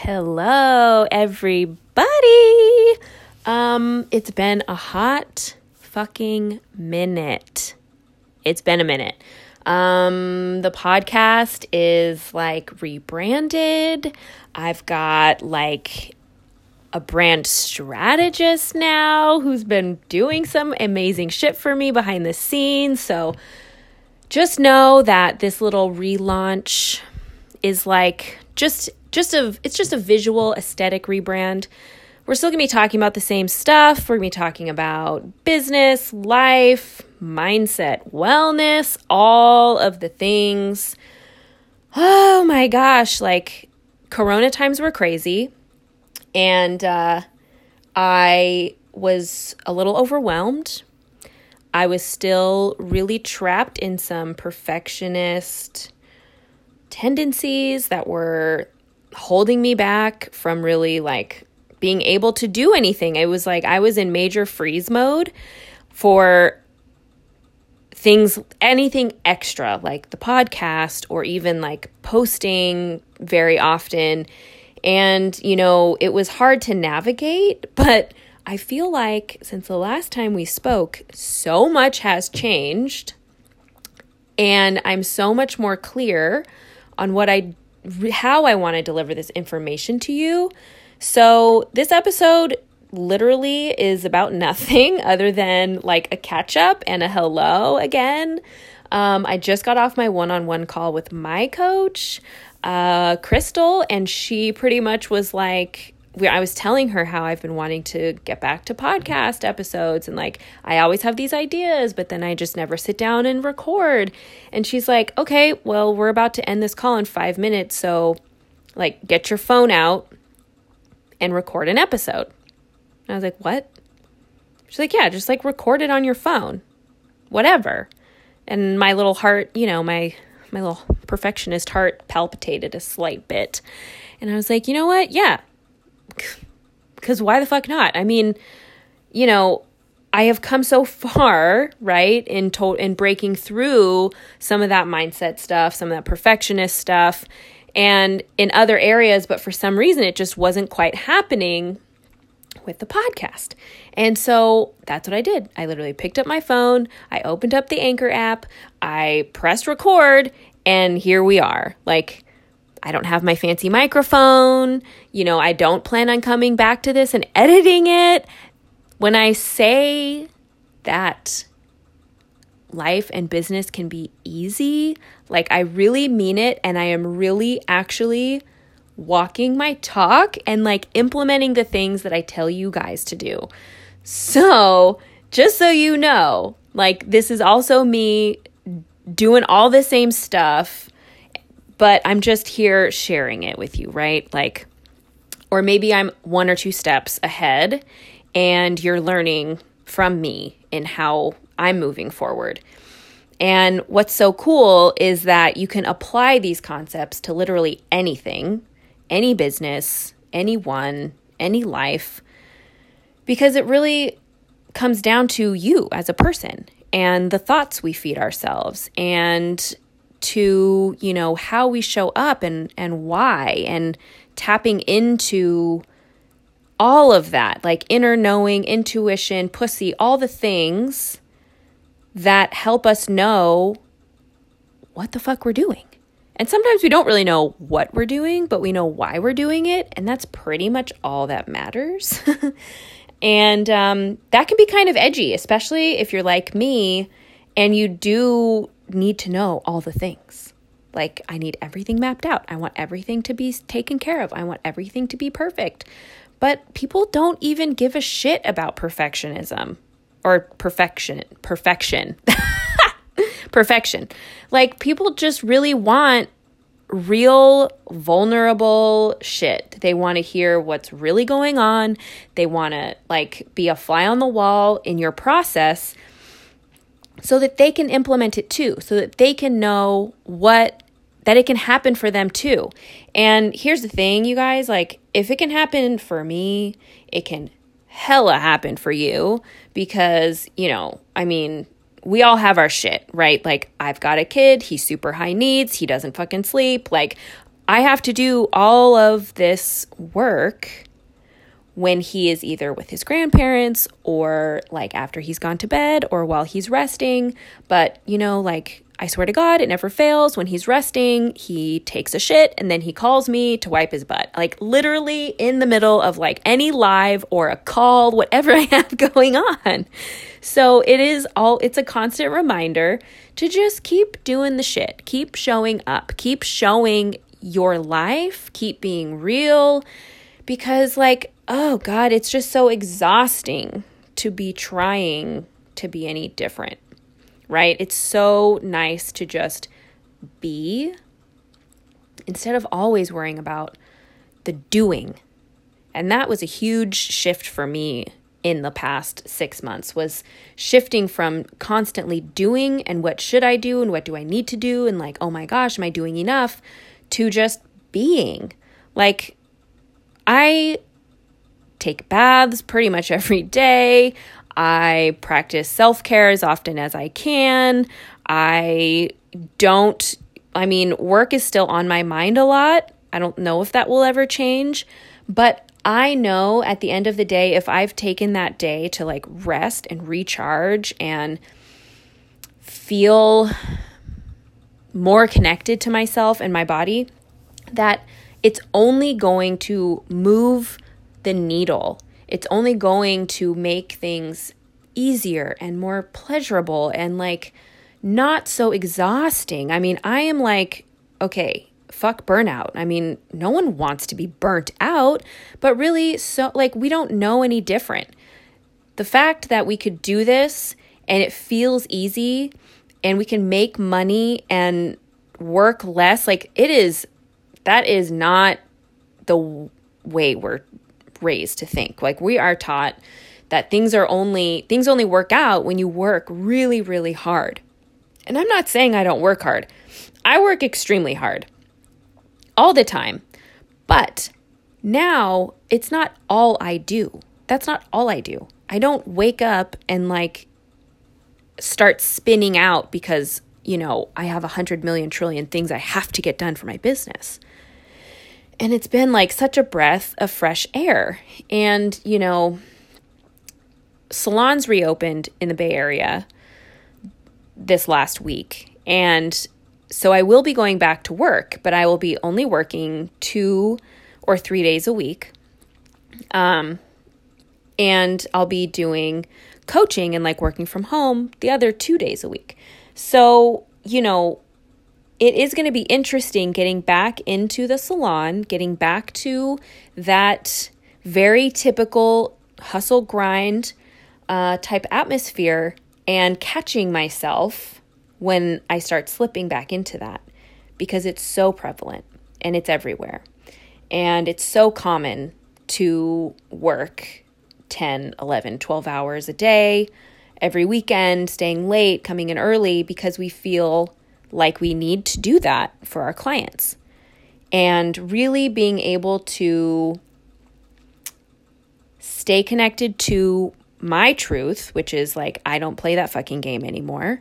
Hello, everybody. It's been a hot fucking minute. It's been a minute. The podcast is like rebranded. I've got like a brand strategist now who's been doing some amazing shit for me behind the scenes. So just know that this little relaunch is like it's just a visual aesthetic rebrand. We're still going to be talking about the same stuff. We're going to be talking about business, life, mindset, wellness, all of the things. Oh my gosh, like Corona times were crazy. And I was a little overwhelmed. I was still really trapped in some perfectionist tendencies that were holding me back from really like being able to do anything. It was like I was in major freeze mode for things, anything extra like the podcast or even like posting very often. And, you know, it was hard to navigate, but I feel like since the last time we spoke, so much has changed and I'm so much more clear on what how I want to deliver this information to you. So this episode literally is about nothing other than like a catch up and a hello again. I just got off my one-on-one call with my coach, Crystal, and she pretty much was like, I was telling her how I've been wanting to get back to podcast episodes and like I always have these ideas, but then I just never sit down and record. And she's like, okay, well, we're about to end this call in 5 minutes. So like get your phone out and record an episode. And I was like, what? She's like, yeah, just like record it on your phone, whatever. And my little heart, you know, my little perfectionist heart palpitated a slight bit. And I was like, you know what? Yeah. Because why the fuck not? I mean, you know, I have come so far, right, in breaking through some of that mindset stuff, some of that perfectionist stuff, and in other areas, but for some reason it just wasn't quite happening with the podcast. And so that's what I did. I literally picked up my phone, I opened up the Anchor app, I pressed record, and here we are. Like, I don't have my fancy microphone. You know, I don't plan on coming back to this and editing it. When I say that life and business can be easy, like I really mean it, and I am really actually walking my talk and like implementing the things that I tell you guys to do. So just so you know, like this is also me doing all the same stuff, but I'm just here sharing it with you, right? Like, or maybe I'm one or two steps ahead and you're learning from me in how I'm moving forward. And what's so cool is that you can apply these concepts to literally anything, any business, anyone, any life, because it really comes down to you as a person and the thoughts we feed ourselves and to, you know, how we show up and why, and tapping into all of that, like inner knowing, intuition, pussy, all the things that help us know what the fuck we're doing. And sometimes we don't really know what we're doing, but we know why we're doing it. And that's pretty much all that matters. And that can be kind of edgy, especially if you're like me and you do need to know all the things. Like, I need everything mapped out. I want everything to be taken care of. I want everything to be perfect. But people don't even give a shit about perfectionism or perfection. Perfection. Like, people just really want real, vulnerable shit. They want to hear what's really going on. They want to like be a fly on the wall in your process, so that they can implement it too, so that they can know that it can happen for them too. And here's the thing, you guys, like if it can happen for me, it can hella happen for you because, you know, I mean, we all have our shit, right? Like I've got a kid, he's super high needs, he doesn't fucking sleep. Like I have to do all of this work when he is either with his grandparents or like after he's gone to bed or while he's resting. But, you know, like I swear to God, it never fails. When he's resting, he takes a shit and then he calls me to wipe his butt. Like literally in the middle of like any live or a call, whatever I have going on. So it's a constant reminder to just keep doing the shit, keep showing up, keep showing your life, keep being real, because like, oh God, it's just so exhausting to be trying to be any different, right? It's so nice to just be instead of always worrying about the doing. And that was a huge shift for me in the past 6 months, was shifting from constantly doing and what should I do and what do I need to do and like, oh my gosh, am I doing enough, to just being. Like I take baths pretty much every day. I practice self-care as often as I can. Work is still on my mind a lot. I don't know if that will ever change, but I know at the end of the day, if I've taken that day to like rest and recharge and feel more connected to myself and my body, that it's only going to move the needle. It's only going to make things easier and more pleasurable and like not so exhausting. I mean, I am like, okay, fuck burnout. I mean, no one wants to be burnt out, but really, so like we don't know any different. The fact that we could do this and it feels easy and we can make money and work less, like that is not the way we're raised to think. Like we are taught that things only work out when you work really, really hard. And I'm not saying I don't work hard. I work extremely hard all the time. But now it's not all I do. That's not all I do. I don't wake up and like start spinning out because, you know, I have 100 million trillion things I have to get done for my business. And it's been like such a breath of fresh air. And, you know, salons reopened in the Bay Area this last week. And so I will be going back to work, but I will be only working 2 or 3 days a week. And I'll be doing coaching and like working from home the other 2 days a week. So, you know, it is going to be interesting getting back into the salon, getting back to that very typical hustle grind type atmosphere and catching myself when I start slipping back into that, because it's so prevalent and it's everywhere. And it's so common to work 10, 11, 12 hours a day, every weekend, staying late, coming in early, because we feel like we need to do that for our clients. And really being able to stay connected to my truth, which is like, I don't play that fucking game anymore,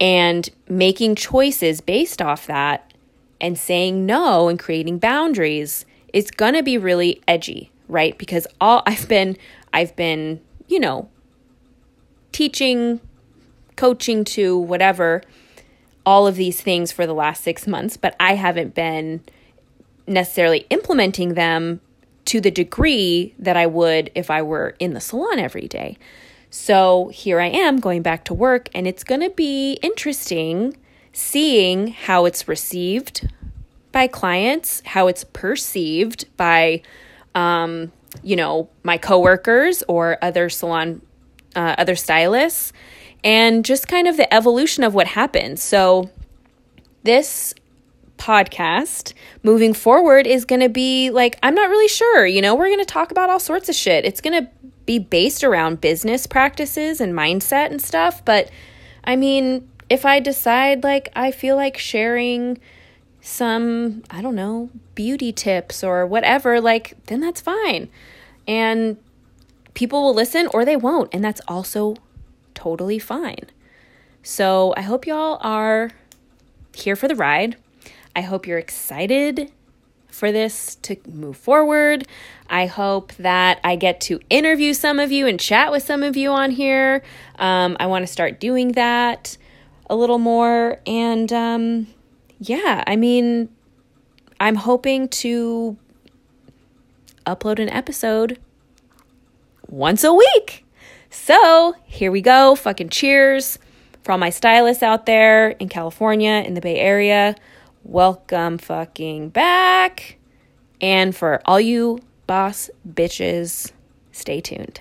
and making choices based off that and saying no and creating boundaries is going to be really edgy, right? Because I've been, you know, teaching, coaching to whatever, all of these things for the last 6 months, but I haven't been necessarily implementing them to the degree that I would if I were in the salon every day. So here I am going back to work, and it's going to be interesting seeing how it's received by clients, how it's perceived by, you know, my coworkers or other salon, other stylists, and just kind of the evolution of what happened. So this podcast moving forward is going to be like, I'm not really sure, you know, we're going to talk about all sorts of shit. It's going to be based around business practices and mindset and stuff. But I mean, if I decide like, I feel like sharing some, I don't know, beauty tips or whatever, like, then that's fine. And people will listen or they won't. And that's also totally fine. So I hope y'all are here for the ride. I hope you're excited for this to move forward. I hope that I get to interview some of you and chat with some of you on here. I want to start doing that a little more. And I'm hoping to upload an episode once a week. So here we go. Fucking cheers for all my stylists out there in California, in the Bay Area. Welcome fucking back. And for all you boss bitches, stay tuned.